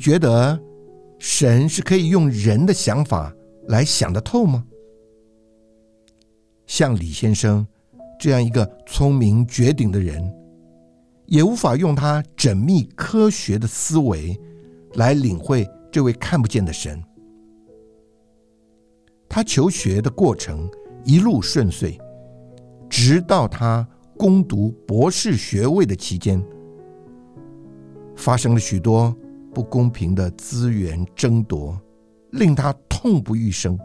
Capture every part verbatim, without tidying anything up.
觉得神是可以用人的想法来想得透吗？像李先生这样一个聪明绝顶的人，也无法用他缜密科学的思维来领会这位看不见的神。他求学的过程一路顺遂，直到他攻读博士学位的期间，发生了许多不公平的资源争夺，令他痛不欲生，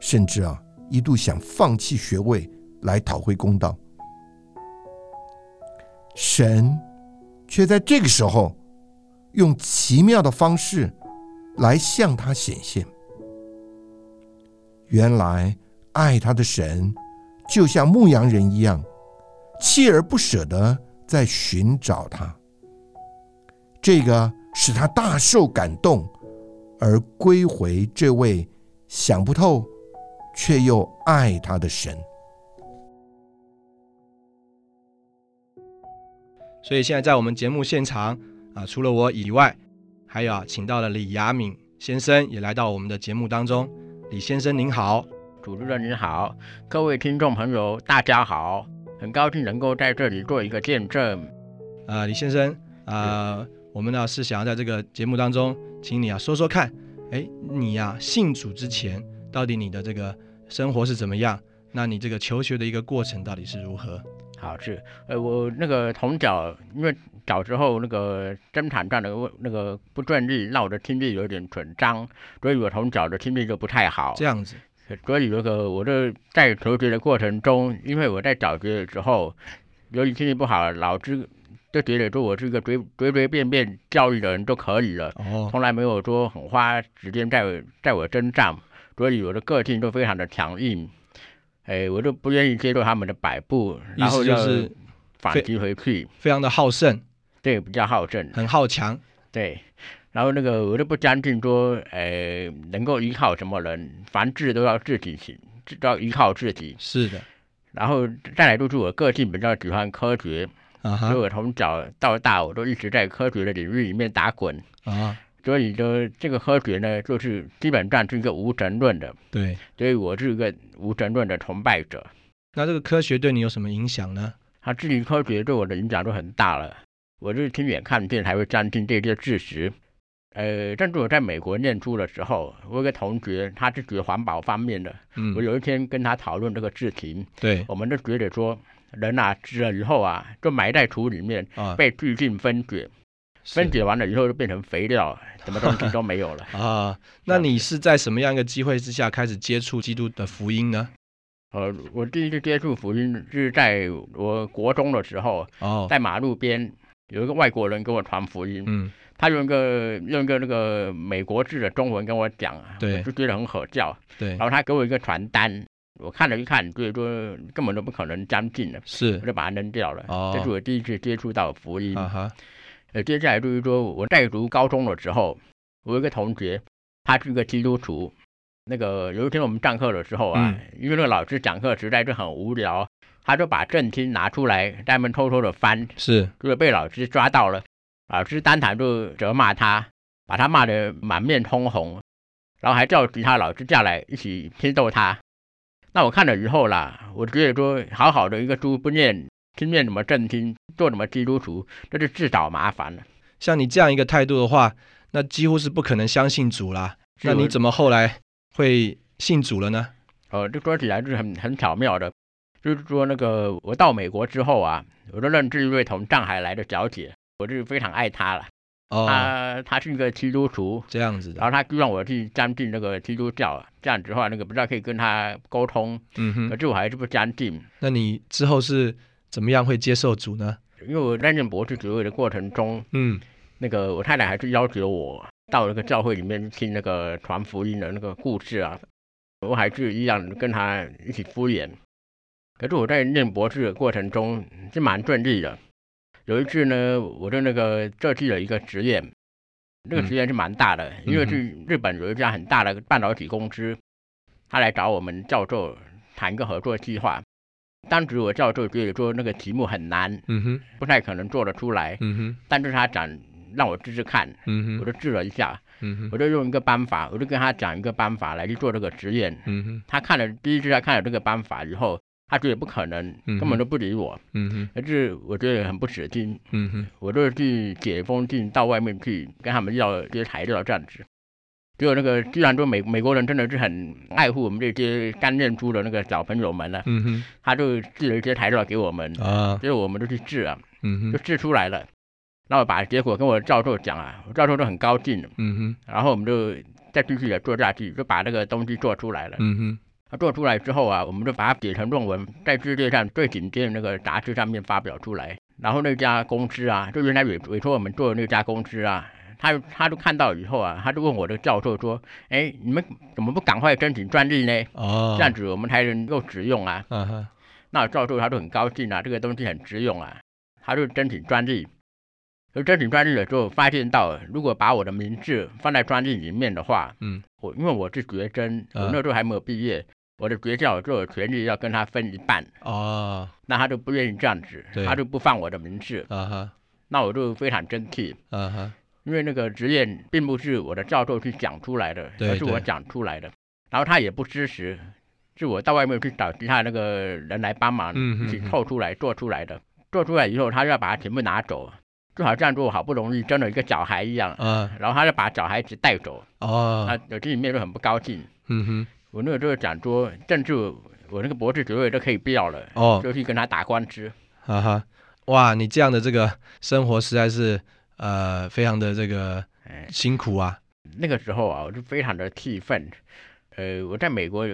甚至啊一度想放弃学位来讨回公道。神却在这个时候用奇妙的方式来向他显现。原来爱他的神就像牧羊人一样，锲而不舍地在寻找他，这个使他大受感动，而归回这位想不透却又爱他的神。所以现在在我们节目现场、啊、除了我以外，还有、啊、请到了李雅敏先生也来到我们的节目当中。李先生您好。主持人您好，各位听众朋友大家好，很高兴能够在这里做一个见证。呃、李先生、呃、我们、啊、是想要在这个节目当中请你、啊、说说看，你、啊、信主之前到底你的这个生活是怎么样？那你这个求学的一个过程到底是如何？好，是，呃，我那个从小，因为小时候那个生产上的那个不顺利，让我的听力有点损伤，所以我从小的听力就不太好。这样子。所以那个我就在求学的过程中，因为我在小学的时候，由于听力不好，老师就觉得说我是一个随随便便教育的人就可以了，哦、从来没有说很花时间在在我身上。所以我的个性都非常的强硬，哎，我就不愿意接受他们的摆布，然后就是反击回去，非常的好胜，对，比较好胜，很好强，对。然后那个我就不相信说，哎，能够依靠什么人，凡事都要自己行，都要依靠自己。是的。然后再来就是我个性比较喜欢科学，啊、所以我从小到大我都一直在科学的领域里面打滚啊。所以就这个科学呢，就是基本上是一个无神论的，对，所以我是一个无神论的崇拜者。那这个科学对你有什么影响呢？它至于科学对我的影响都很大了，我就是亲眼看见才会相信这些事实。呃，甚至我在美国念书的时候，我有个同学，他是学环保方面的，嗯，我有一天跟他讨论这个事情，对，我们就觉得说，人啊死了以后啊，就埋在土里面，啊、被细菌分解。分解完了以后就变成肥料，什么东西都没有了啊！那你是在什么样一个机会之下开始接触基督的福音呢？呃，我第一次接触福音是在我国中的时候，哦、在马路边有一个外国人给我传福音，嗯，他用一个用一个那个美国式的中文跟我讲，对，我就觉得很可笑，对。然后他给我一个传单，我看了一看，觉得说根本都不可能相信了，是，我就把它扔掉了。哦，这是我第一次接触到福音。啊哈。呃，接下来就是说，我在读高中的时候，我有一个同学，他是一个基督徒。那个有一天我们上课的时候啊，嗯、因为那个老师讲课实在是很无聊，他就把圣经拿出来，在那边偷偷的翻，是，就是被老师抓到了。老师当场就责骂他，把他骂得满面通红，然后还叫其他老师下来一起批斗他。那我看了以后啦，我觉得说，好好的一个书不念。今天怎么正经做什么基督徒，这就自找麻烦了。像你这样一个态度的话，那几乎是不可能相信主啦。那你怎么后来会信主了呢？呃，这说起来是很很巧妙的，就是说那个我到美国之后啊，我就认识一位从上海来的小姐，我就非常爱她了。哦，她她是一个基督徒，这样子的。然后她就让我去相信那个基督教，这样子的话，那个不知道可以跟她沟通，嗯哼，可是我还是不相信。那你之后是？怎么样会接受主呢？因为我在念博士学位的过程中，嗯，那个我太太还是要求我到那个教会里面听那个传福音的那个故事啊，我还是一样跟他一起敷衍。可是我在念博士的过程中是蛮顺利的。有一次呢，我就那个设计了一个实验，那个实验是蛮大的，嗯、因为是日本有一家很大的半导体公司，他来找我们教授谈一个合作计划。当时我教授觉得说那个题目很难，嗯哼，不太可能做得出来，嗯哼，但是他讲让我治治看，嗯、我就治了一下，嗯、我就用一个办法，我就跟他讲一个办法来去做这个实验，嗯、他看了第一次他看了这个办法以后，他觉得不可能，根本都不理我，嗯、但是我觉得很不死心，嗯、我就去解封禁到外面去跟他们要这些材料这样子。只有那个，居然说美美国人真的是很爱护我们这些刚念书的那个小朋友们呢、啊。嗯、他就制了一些材料给我们，啊，所以我们就去制啊，嗯、就制出来了。然后把结果跟我教授讲啊，我教授都很高兴。嗯、然后我们就再继续的做下去，就把这个东西做出来了。嗯、做出来之后啊，我们就把它写成论文，在世界上最顶尖的那个杂志上面发表出来。然后那家公司啊，就原来委委托我们做的那家公司啊。他他就看到以后啊，他就问我的教授说：“哎，你们怎么不赶快申请专利呢？哦，这样子我们才能够使用啊。啊”那教授他就很高兴啊，这个东西很实用啊，他就申请专利。就申请专利的时候，发现到如果把我的名字放在专利里面的话，嗯，我因为我是学生，我那时候还没有毕业，啊、我的学校就有权利要跟他分一半。哦，那他就不愿意这样子，他就不放我的名字。啊、那我就非常生气。啊因为那个实验并不是我的教授去讲出来的，而是我讲出来的，然后他也不支持，是我到外面去找其他那个人来帮忙，一起凑出来做出来的。做出来以后，他要把它全部拿走，就好像说好不容易生了一个小孩一样，啊、然后他就把小孩子带走，哦，他有心里面就很不高兴。嗯哼，我那个就是讲说，甚至我那个博士学位都可以不要了，哦，就去跟他打官司。哈哈，哇，你这样的这个生活实在是。呃，非常的这个辛苦啊、哎。那个时候啊，我就非常的气愤。呃，我在美国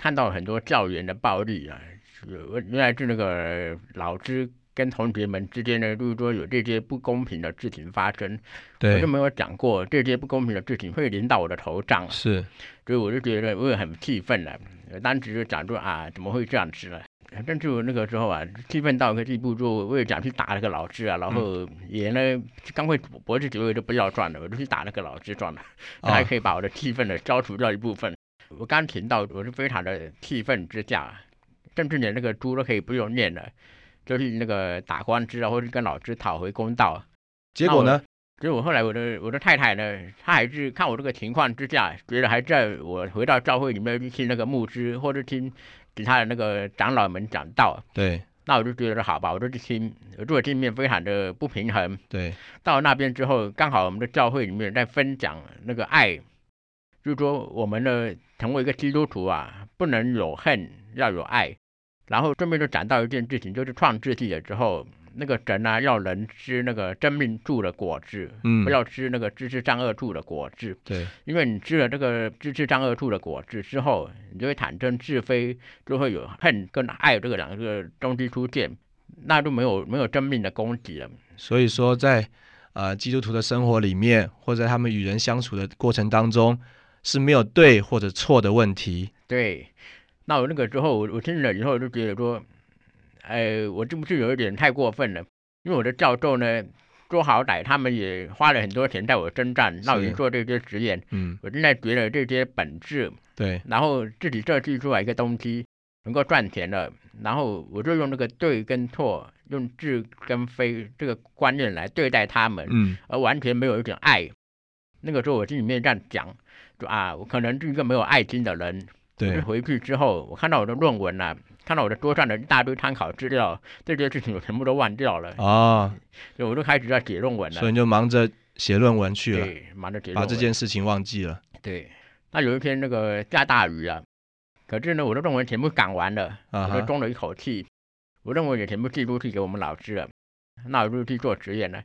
看到很多校园的暴力啊，原来是那个老师跟同学们之间呢，就是说有这些不公平的事情发生。我就没有讲过这些不公平的事情会临到我的头上、啊。是，所以我就觉得我也很气愤了、啊。当时就讲说啊，怎么会这样子呢、啊？但是我那个时候啊，气愤到一个地步，就为了想去打那个老师啊，然后也呢，干脆博士学位都不要赚了，我就去打那个老师赚了，还可以把我的气愤呢消除掉一部分。哦、我刚听到，我是非常的气愤之下，甚至连那个猪都可以不用念了，就是那个打官司啊，或者跟老师讨回公道。结果呢？结果后来我的我的太太呢，她还是看我这个情况之下，觉得还在我回到教会里面去听那个牧师或者听。其他的那个长老们讲道，对，那我就觉得好吧，我就心，我这心里面非常的不平衡。对，到那边之后，刚好我们的教会里面在分享那个爱，就是说我们呢成为一个基督徒啊，不能有恨，要有爱。然后顺便就讲到一件事情，就是创世纪的时候，那个神啊要人吃那个生命树的果子，嗯，不要吃那个知识善恶树的果子。对，因为你吃了这个知识善恶树的果子之后，你就会产生是非，就会有恨跟爱这个两个东西出现，那就没有没有生命的供给了。所以说在，在呃基督徒的生活里面，或者他们与人相处的过程当中，是没有对或者错的问题。对，那我那个之后，我我听了以后就觉得说。哎，我是不是有一点太过分了？因为我的教授呢，说好歹他们也花了很多钱在我身上，让我去做这些实验。嗯，我现在觉得这些本质，对，然后自己设计出来一个东西能够赚钱了，然后我就用那个对跟错、用是跟非这个观念来对待他们，嗯，而完全没有一点爱。那个时候我心里面这样讲，说啊，我可能是一个没有爱心的人。对，回去之后，我看到我的论文啊，看到我的桌上的一大堆参考资料，这些事情我全部都忘掉了啊，所以我就开始在写论文了。所以你就忙着写论文去了，对，忙着写论文，把这件事情忘记了。对，那有一天那个下大雨啊，可是呢，我的论文全部赶完了，啊、我就松了一口气，我论文也全部寄出去给我们老师了，那我就去做实验了。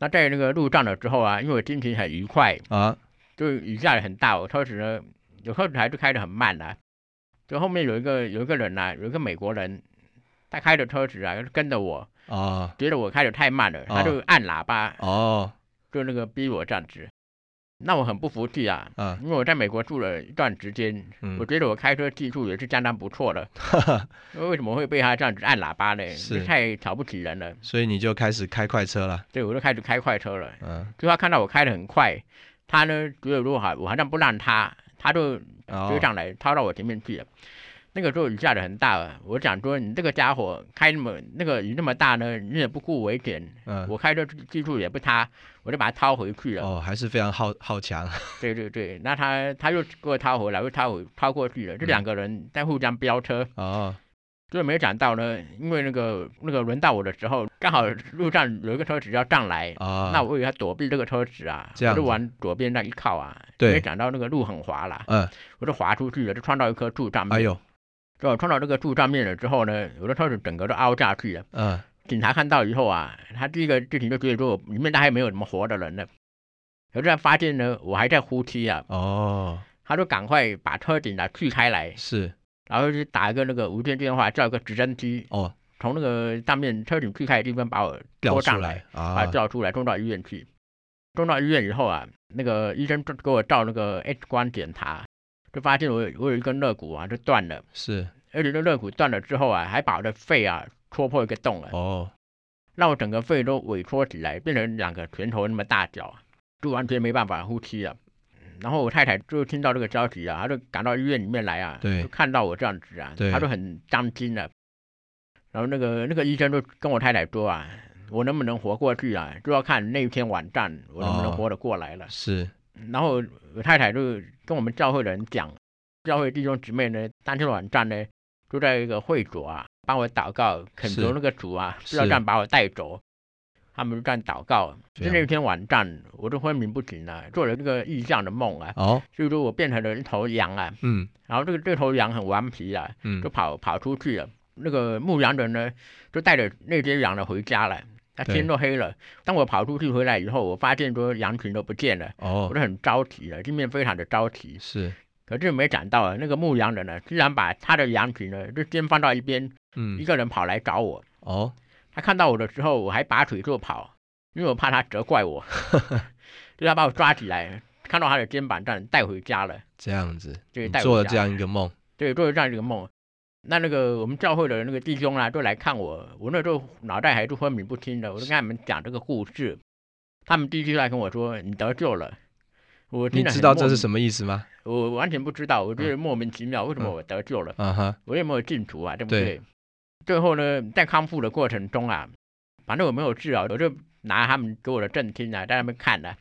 那在那个路上的时候啊，因为我心情很愉快啊，就雨下的很大，我开始呢。有后台就开得很慢了、啊，就后面有一个有一个人呐、啊，有一个美国人，他开着车子啊，跟着我啊， uh, 觉得我开得太慢了， uh, 他就按喇叭哦， uh, 就那个逼我这样子，那我很不服气啊，啊， uh, 因为我在美国住了一段时间，嗯、我觉得我开车技术也是相当不错的，为什么会被他这样子按喇叭呢？是太瞧不起人了。所以你就开始开快车了？对，我就开始开快车了。嗯，就他看到我开得很快，他呢觉得如果好，我好像不让他。他就追上来，哦、超到我前面去了。那个桌子架得很大了，我想说你这个家伙开那么那个鱼那么大呢，你也不顾危险。嗯，我开的技术也不差，我就把它掏回去了。哦，还是非常好好强。对对对，那他他又给我掏回来，又掏回掏过去了，这两个人在互相飙车。哦、嗯，就没想到呢，因为那个那个轮到我的时候，刚好路上有一个车子要上来，哦、那我以为他躲避这个车子啊，我就往左边那一靠啊，没想到那个路很滑啦，嗯，我就滑出去了，就撞到一棵树上面。哎呦！就我撞到这个树上面了之后呢，我的车子整个都凹下去了。嗯，警察看到以后啊，他第一个事情就觉得说，里面大概没有什么活的人了。可是他发现呢，我还在呼吸啊。哦。他就赶快把车顶啊锯开来。是。然后就打一个那个无线电话，叫一个直升机。哦。从那个上面车顶锯开的地方把我拖上来，啊，把我叫出来送到医院去。送到医院以后啊，那个医生给我照那个 X 光检查。就发现我有我有一根肋骨啊，就断了。是，而且这肋骨断了之后啊，还把我的肺啊戳破一个洞了。哦，让我整个肺都萎缩起来，变成两个拳头那么大小，就完全没办法呼吸了。然后我太太就听到这个消息啊，她就赶到医院里面来啊，就看到我这样子啊，她就很担心了。然后那个那个医生就跟我太太说啊，我能不能活过去啊，就要看那一天晚上我能不能活得过来了。哦、是。然后我太太就跟我们教会的人讲，教会弟兄姊妹呢，当天晚上呢，就在一个会所啊，帮我祷告，恳求那个主啊，不要这样把我带走。他们就这样祷告。就那天晚上，我就昏迷不醒了，做了这个异象的梦啊。哦。所以说我变成了一头羊啊。嗯。然后这个这头羊很顽皮啊，嗯，就跑跑出去了。那个牧羊人呢，就带着那些羊呢回家了。那天都黑了，当我跑出去回来以后，我发现说羊群都不见了，哦、我就很着急了，心里面非常的着急。是，可是没想到啊，那个牧羊人呢，居然把他的羊群呢就先放到一边，嗯，一个人跑来找我。哦，他看到我的时候，我还拔腿就跑，因为我怕他责怪我，就他把我抓起来，看到他的肩膀上带回家了。这样子，对，带回家做了这样一个梦，对，做了这样一个梦。那那个我们教会的那个弟兄啊，就来看我，我那时候脑袋还是昏迷不清的，我就跟他们讲这个故事，他们第一句来跟我说你得救了，我听了，你知道这是什么意思吗？我完全不知道，我觉得莫名其妙，嗯、为什么我得救了？嗯哼，我也没有信主啊，对不对？对，最后呢，在康复的过程中啊，反正我没有治啊，我就拿他们给我的正经啊，在那边看啊。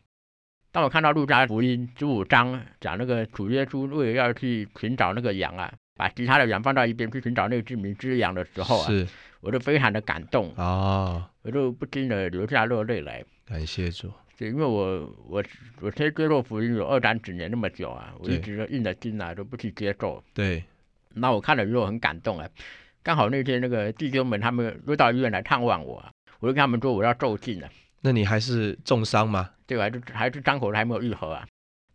当我看到路加福音十五章讲那个主耶稣为了要去寻找那个羊啊，把其他的羊放到一边去寻找那只迷之羊的时候啊，我就非常的感动啊，哦、我就不禁的流下热泪来。感谢主，对，因为我我我接受福音有二三十年那么久啊，我一直硬着心啊都不去接受。对，那我看了之后很感动啊。刚好那天那个弟兄们他们又到医院来探望我，啊，我就跟他们说我要受浸了。那你还是重伤吗？对吧？还是伤口还没有愈合啊？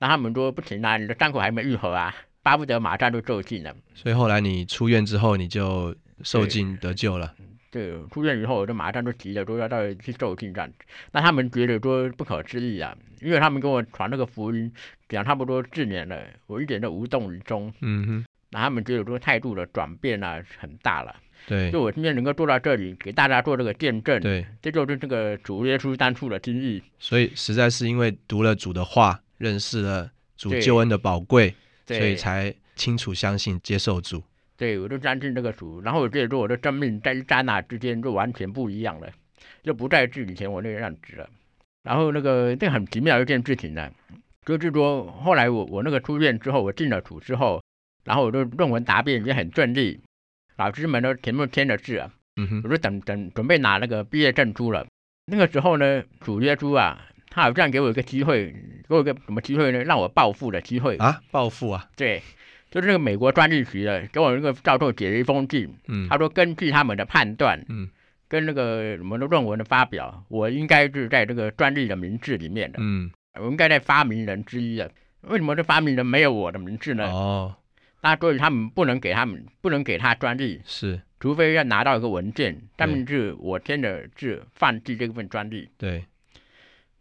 那他们说不行啊，你的伤口还没愈合啊。巴不得马上就受浸了，所以后来你出院之后你就受浸得救了。对，出院以后我就马上就急着说要到去受浸这样。那他们觉得说不可思议啊，因为他们跟我传那个福音讲差不多四年了，我一点都无动于衷。嗯哼，那他们觉得说态度的转变啊很大了。对，就我今天能够做到这里，给大家做这个见证，对，这就是这个主耶稣当初的心意。所以实在是因为读了主的话，认识了主救恩的宝贵。所以才清楚相信接受主。对，我就相信这个主，然后我觉得说我的生命在一刹那之间就完全不一样了，就不再是以前我那样子了。然后那个这很奇妙一件事情呢，就是说后来我我那个出院之后，我进了主之后，然后我就论文答辩也很顺利，老师们都全部签了字啊，嗯、我就等等准备拿那个毕业证书了。那个时候呢，主耶稣啊，他好像给我一个机会，给我一个什么机会呢？让我暴富的机会啊！暴富啊！对，就是那个美国专利局的给我那个教授写了一封信，嗯，他说根据他们的判断，嗯，跟那个我们的论文的发表，我应该是在这个专利的名字里面的，嗯，我应该在发明人之一的。为什么这发明人没有我的名字呢？哦，那所以他们不能给他们不能给他专利，是，除非要拿到一个文件，上面是我签的字，放弃这份专利，对。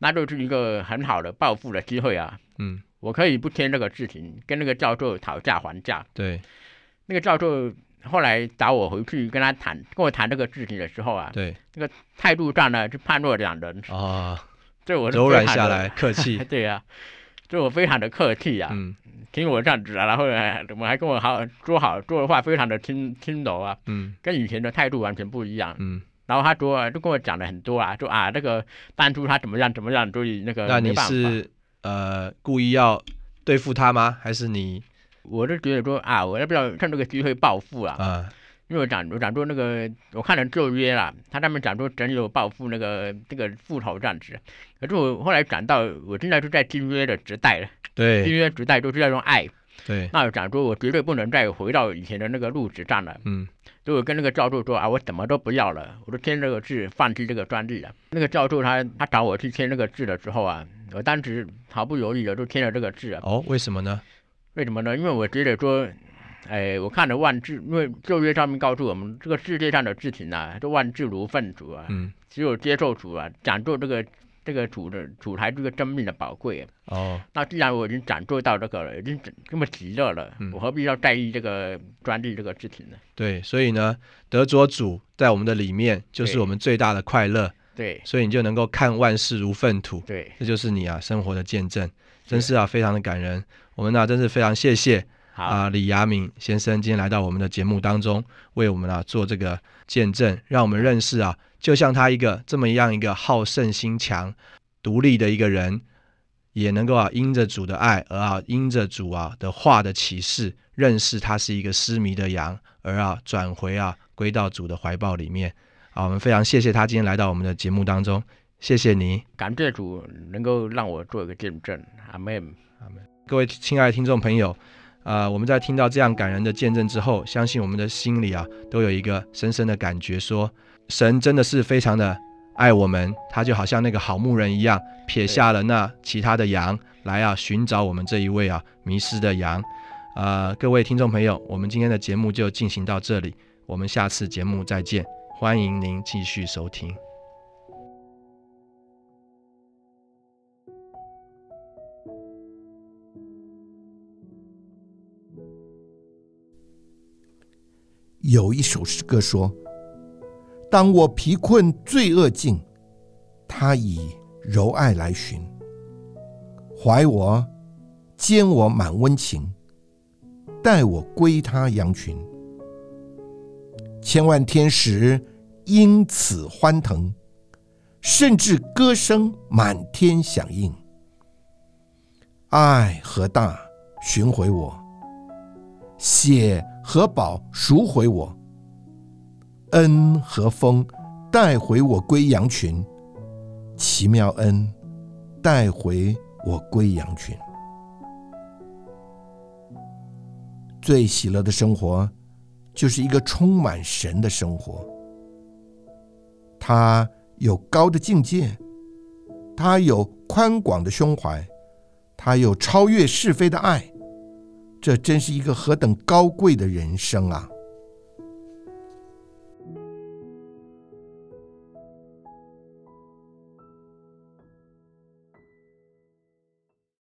那就是一个很好的暴富的机会啊！嗯，我可以不签这个事情，跟那个教授讨价还价。对，那个教授后来找我回去跟他谈，跟我谈这个事情的时候啊，对，那个态度上呢就判若两人啊。哦、对，我柔软下来，客气。对啊，对我非常的客气啊。嗯，挺有价值啊，然后怎么还跟我好说好说的话非常的轻轻柔啊，嗯，跟以前的态度完全不一样，嗯。然后他说就跟我讲了很多啊，说啊这个当初他怎么样怎么样，所以那个那你是呃故意要对付他吗？还是你？我就觉得说啊，我要不要趁这个机会报复啊？啊，因为我讲我讲说那个我看了旧约啦，他那边讲说神有报复那个这个复仇这样子，可是我后来讲到我现在就在新约的时代了，对，新约时代都是要用爱。对，那我讲说，我绝对不能再回到以前的那个路子上了。嗯，所以我跟那个教授说啊，我什么都不要了，我都签这个字，放弃这个专利了。那个教授他他找我去签那个字的时候啊，我当时毫不犹豫的就签了这个字。哦，为什么呢？为什么呢？因为我觉得说，哎，我看了万字，因为旧约上面告诉我们，这个世界上的事情啊，都万事如粪土啊，嗯，只有接受主啊，讲究这个。这个主的主才这个生命的宝贵哦，那既然我已经感受到这个了，已经这么极热了、嗯，我何必要在意这个专利这个事情呢？对，所以呢，得着主在我们的里面，就是我们最大的快乐。对，所以你就能够看万事如粪土。对，这就是你啊生活的见证，真是啊非常的感人。我们呢、啊、真是非常谢谢啊、呃、李亚敏先生今天来到我们的节目当中，为我们啊做这个见证，让我们认识啊。就像他一个这么样一个好胜心强、独立的一个人，也能够啊因着主的爱而啊因着主啊的话的启示，认识他是一个失迷的羊，而啊转回啊归到主的怀抱里面啊。我们非常谢谢他今天来到我们的节目当中，谢谢你，感谢主能够让我做一个见证，阿们。各位亲爱的听众朋友。呃，我们在听到这样感人的见证之后，相信我们的心里啊，都有一个深深的感觉说，说神真的是非常的爱我们，他就好像那个好牧人一样，撇下了那其他的羊来啊，寻找我们这一位啊迷失的羊。呃，各位听众朋友，我们今天的节目就进行到这里，我们下次节目再见，欢迎您继续收听。有一首诗歌说，当我疲困罪恶尽，他以柔爱来寻，怀我煎我满温情，带我归他羊群。千万天使因此欢腾，甚至歌声满天响应。爱何大寻回我，血和宝赎回我，恩和风带回我归羊群，奇妙恩带回我归羊群。最喜乐的生活，就是一个充满神的生活。他有高的境界，他有宽广的胸怀，他有超越是非的爱，这真是一个何等高贵的人生啊！